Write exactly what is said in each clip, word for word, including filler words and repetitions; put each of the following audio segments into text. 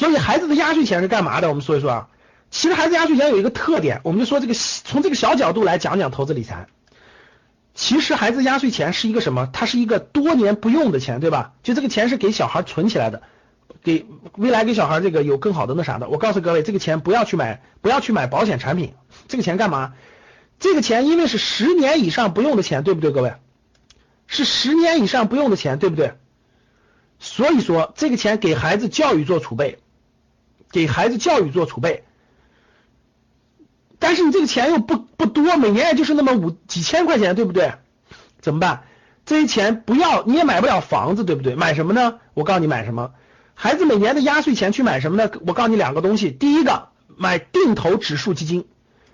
所以孩子的压岁钱是干嘛的？我们说一说啊。其实孩子压岁钱有一个特点，我们就说这个从这个小角度来讲讲投资理财。其实孩子压岁钱是一个什么？它是一个多年不用的钱，对吧？就这个钱是给小孩存起来的，给未来给小孩这个有更好的那啥的。我告诉各位，这个钱不要去买，不要去买保险产品。这个钱干嘛？这个钱因为是十年以上不用的钱，对不对，各位？是十年以上不用的钱，对不对？所以说这个钱给孩子教育做储备，给孩子教育做储备。但是你这个钱又不不多，每年也就是那么五几千块钱，对不对？怎么办？这些钱不要，你也买不了房子，对不对？买什么呢？我告诉你买什么，孩子每年的压岁钱去买什么呢？我告诉你两个东西，第一个买定投指数基金，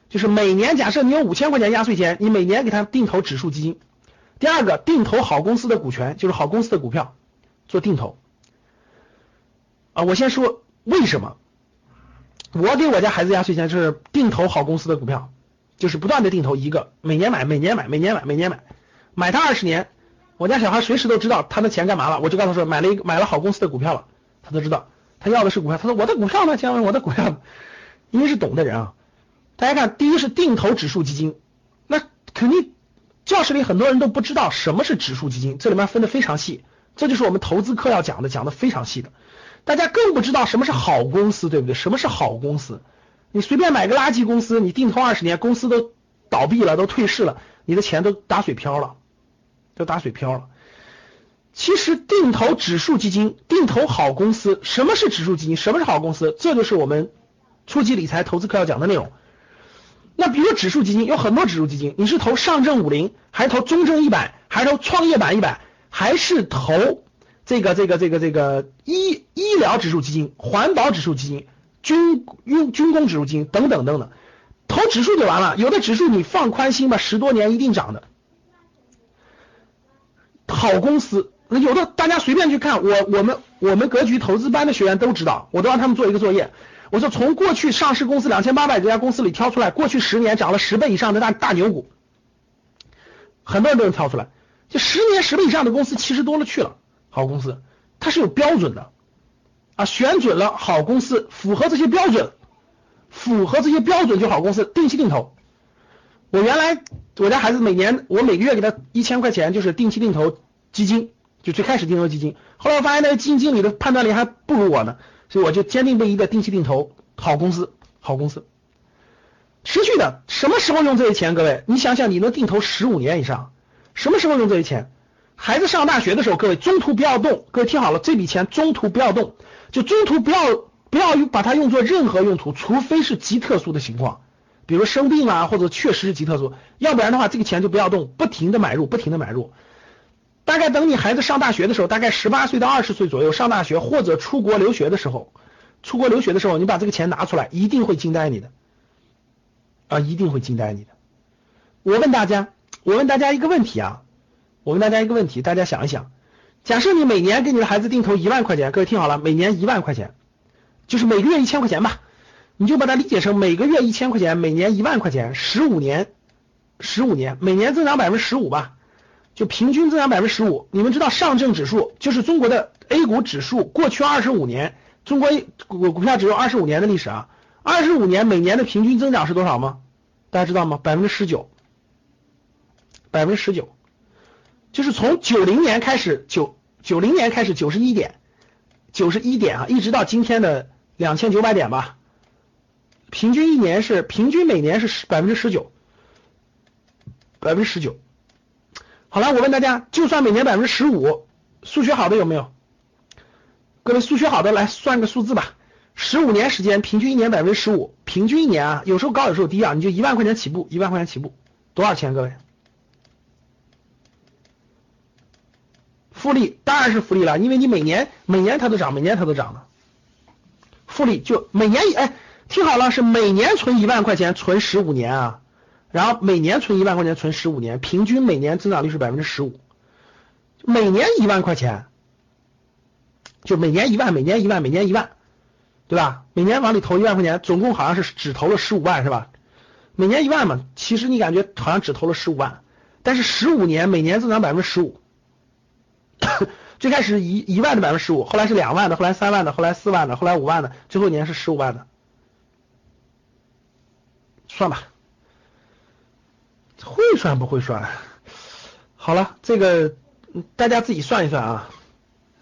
就是每年假设你有五千块钱压岁钱，你每年给他定投指数基金。第二个定投好公司的股权，就是好公司的股票做定投。啊，我先说为什么。我给我家孩子压岁钱是定投好公司的股票，就是不断的定投一个，每年买，每年买，每年买，每年买，买它二十年，我家小孩随时都知道他的钱干嘛了。我就告诉他说买了一个买了好公司的股票了，他都知道他要的是股票。他说我的股票呢，亲爱的，我的股票呢，因为是懂的人啊。大家看，第一是定投指数基金，那肯定教室里很多人都不知道什么是指数基金，这里面分得非常细，这就是我们投资课要讲的，讲的非常细的。大家更不知道什么是好公司，对不对？什么是好公司？你随便买个垃圾公司，你定投二十年，公司都倒闭了，都退市了，你的钱都打水漂了，都打水漂了。其实定投指数基金，定投好公司，什么是指数基金？什么是好公司？这就是我们初级理财投资课要讲的内容。那比如说指数基金，有很多指数基金，你是投上证五零，还是投中证一百，还是投创业板一百，还是投这个这个这个这个医医疗指数基金、环保指数基金、军用军工指数基金等等等等，投指数就完了。有的指数你放宽心吧，十多年一定涨的。好公司，有的大家随便去看，我我们我们格局投资班的学员都知道，我都让他们做一个作业。我说从过去上市公司两千八百多家公司里挑出来，过去十年涨了十倍以上的大大牛股，很多人都能挑出来。就十年十倍以上的公司其实多了去了。好公司它是有标准的啊，选准了好公司，符合这些标准，符合这些标准就好公司定期定投。我原来我家孩子每年我每个月给他一千块钱，就是定期定投基金，就最开始定投基金，后来我发现那个基金经理的判断力还不如我呢，所以我就坚定不移的定期定投好公司，好公司持续的。什么时候用这些钱？各位你想想，你能定投十五年以上，什么时候用这些钱？孩子上大学的时候，各位中途不要动，各位听好了，这笔钱中途不要动，就中途不要不要把它用作任何用途，除非是极特殊的情况，比如生病啊，或者确实是极特殊，要不然的话这个钱就不要动，不停的买入，不停的买入。大概等你孩子上大学的时候，大概十八岁到二十岁左右上大学，或者出国留学的时候，出国留学的时候你把这个钱拿出来，一定会惊呆你的啊，一定会惊呆你的。我问大家，我问大家一个问题啊。我问大家一个问题，大家想一想，假设你每年给你的孩子定投一万块钱，各位听好了，每年一万块钱，就是每个月一千块钱吧，你就把它理解成每个月一千块钱，每年一万块钱，十五年，十五年，每年增长百分之十五吧，就平均增长百分之十五。你们知道上证指数就是中国的 A 股指数，过去二十五年，中国股股票只有二十五年的历史啊，二十五年每年的平均增长是多少吗？大家知道吗？百分之十九，百分之十九。就是从九零年开始，九九零年开始九十一点，九十一点啊，一直到今天的两千九百点吧，平均一年是平均每年是百分之十九，百分之十九。好了，我问大家，就算每年百分之十五，数学好的有没有？各位数学好的来算个数字吧，十五年时间，平均一年百分之十五，平均一年啊，有时候高有时候低啊，你就一万块钱起步，一万块钱起步，多少钱各位？复利当然是复利了，因为你每年每年它都涨，每年它都涨了。复利就每年，哎，听好了，是每年存一万块钱，存十五年啊，然后每年存一万块钱，存十五年，平均每年增长率是百分之十五，每年一万块钱，就每年一万，每年一万，每年一万，对吧？每年往里投一万块钱，总共好像是只投了十五万是吧？每年一万嘛，其实你感觉好像只投了十五万，但是十五年每年增长百分之十五。最开始一一万的百分之十五，后来是两万的，后来三万的，后来四万的，后来五万的，最后一年是十五万的，算吧，会算不会算？好了，这个大家自己算一算啊，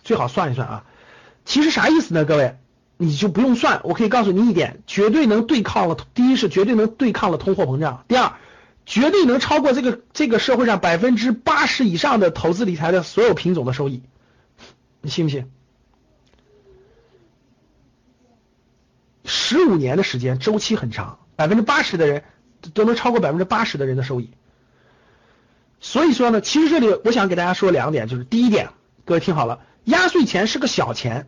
最好算一算啊。其实啥意思呢，各位？你就不用算，我可以告诉你一点，绝对能对抗了。第一是绝对能对抗了通货膨胀，第二绝对能超过这个这个社会上百分之八十以上的投资理财的所有品种的收益，你信不信？十五年的时间，周期很长，百分之八十的人都能超过百分之八十的人的收益。所以说呢，其实这里我想给大家说两点，就是第一点，各位听好了，压岁钱是个小钱。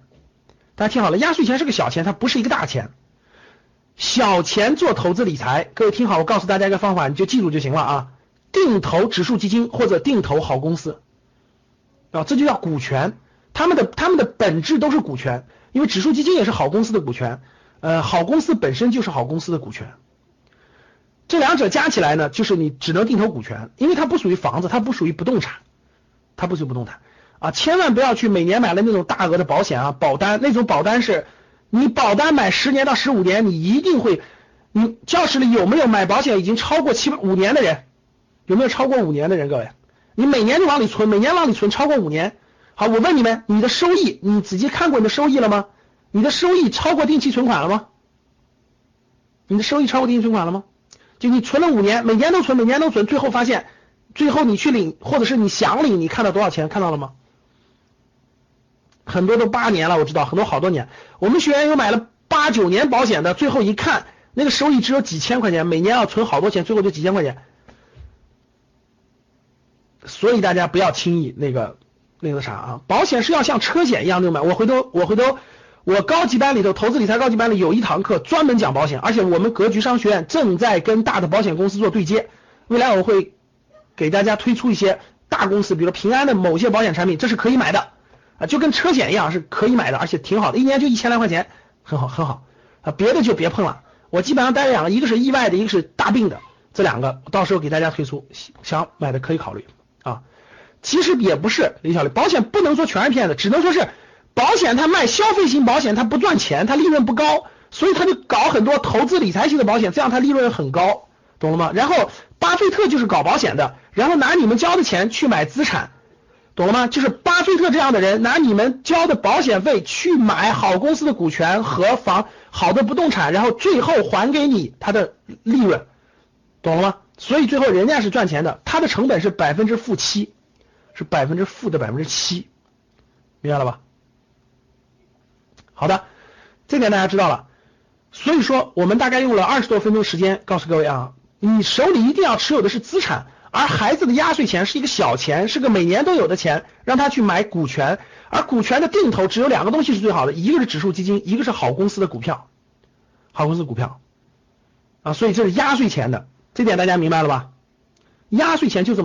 大家听好了，压岁钱是个小钱，它不是一个大钱。小钱做投资理财，各位听好，我告诉大家一个方法，你就记住就行了啊。定投指数基金或者定投好公司啊，这就叫股权，他们的他们的本质都是股权，因为指数基金也是好公司的股权，呃，好公司本身就是好公司的股权。这两者加起来呢，就是你只能定投股权，因为它不属于房子，它不属于不动产，它不属于不动产。啊，千万不要去每年买了那种大额的保险啊，保单，那种保单是你保单买十年到十五年，你一定会，你教室里有没有买保险已经超过七五年的人？有没有超过五年的人？各位，你每年就往里存，每年往里存超过五年。好，我问你们，你的收益，你仔细看过你的收益了吗？你的收益超过定期存款了吗？你的收益超过定期存款了吗？就你存了五年，每年都存，每年都存，最后发现，最后你去领，或者是你想领，你看到多少钱？看到了吗？很多都八年了，我知道很多好多年，我们学员有买了八九年保险的，最后一看那个收益只有几千块钱，每年要存好多钱，最后就几千块钱。所以大家不要轻易那个那个啥啊，保险是要像车险一样就买。我回头我回头我高级班里头，投资理财高级班里有一堂课专门讲保险，而且我们格局商学院正在跟大的保险公司做对接，未来我会给大家推出一些大公司，比如平安的某些保险产品，这是可以买的啊，就跟车险一样是可以买的，而且挺好的，一年就一千来块钱，很好很好啊，别的就别碰了。我基本上带两个，一个是意外的，一个是大病的，这两个到时候给大家推出，想买的可以考虑啊。其实也不是李小丽，保险不能说全是骗子，只能说是保险它卖消费型保险，它不赚钱，它利润不高，所以它就搞很多投资理财型的保险，这样它利润很高，懂了吗？然后巴菲特就是搞保险的，然后拿你们交的钱去买资产，懂了吗？就是巴菲特这样的人拿你们交的保险费去买好公司的股权和房好的不动产，然后最后还给你他的利润，懂了吗？所以最后人家是赚钱的，他的成本是百分之负七，是百分之负的百分之七，明白了吧？好的，这点大家知道了。所以说我们大概用了二十多分钟时间告诉各位啊，你手里一定要持有的是资产，而孩子的压岁钱是一个小钱，是个每年都有的钱，让他去买股权。而股权的定投只有两个东西是最好的，一个是指数基金，一个是好公司的股票，好公司股票啊，所以这是压岁钱的，这点大家明白了吧？压岁钱就这么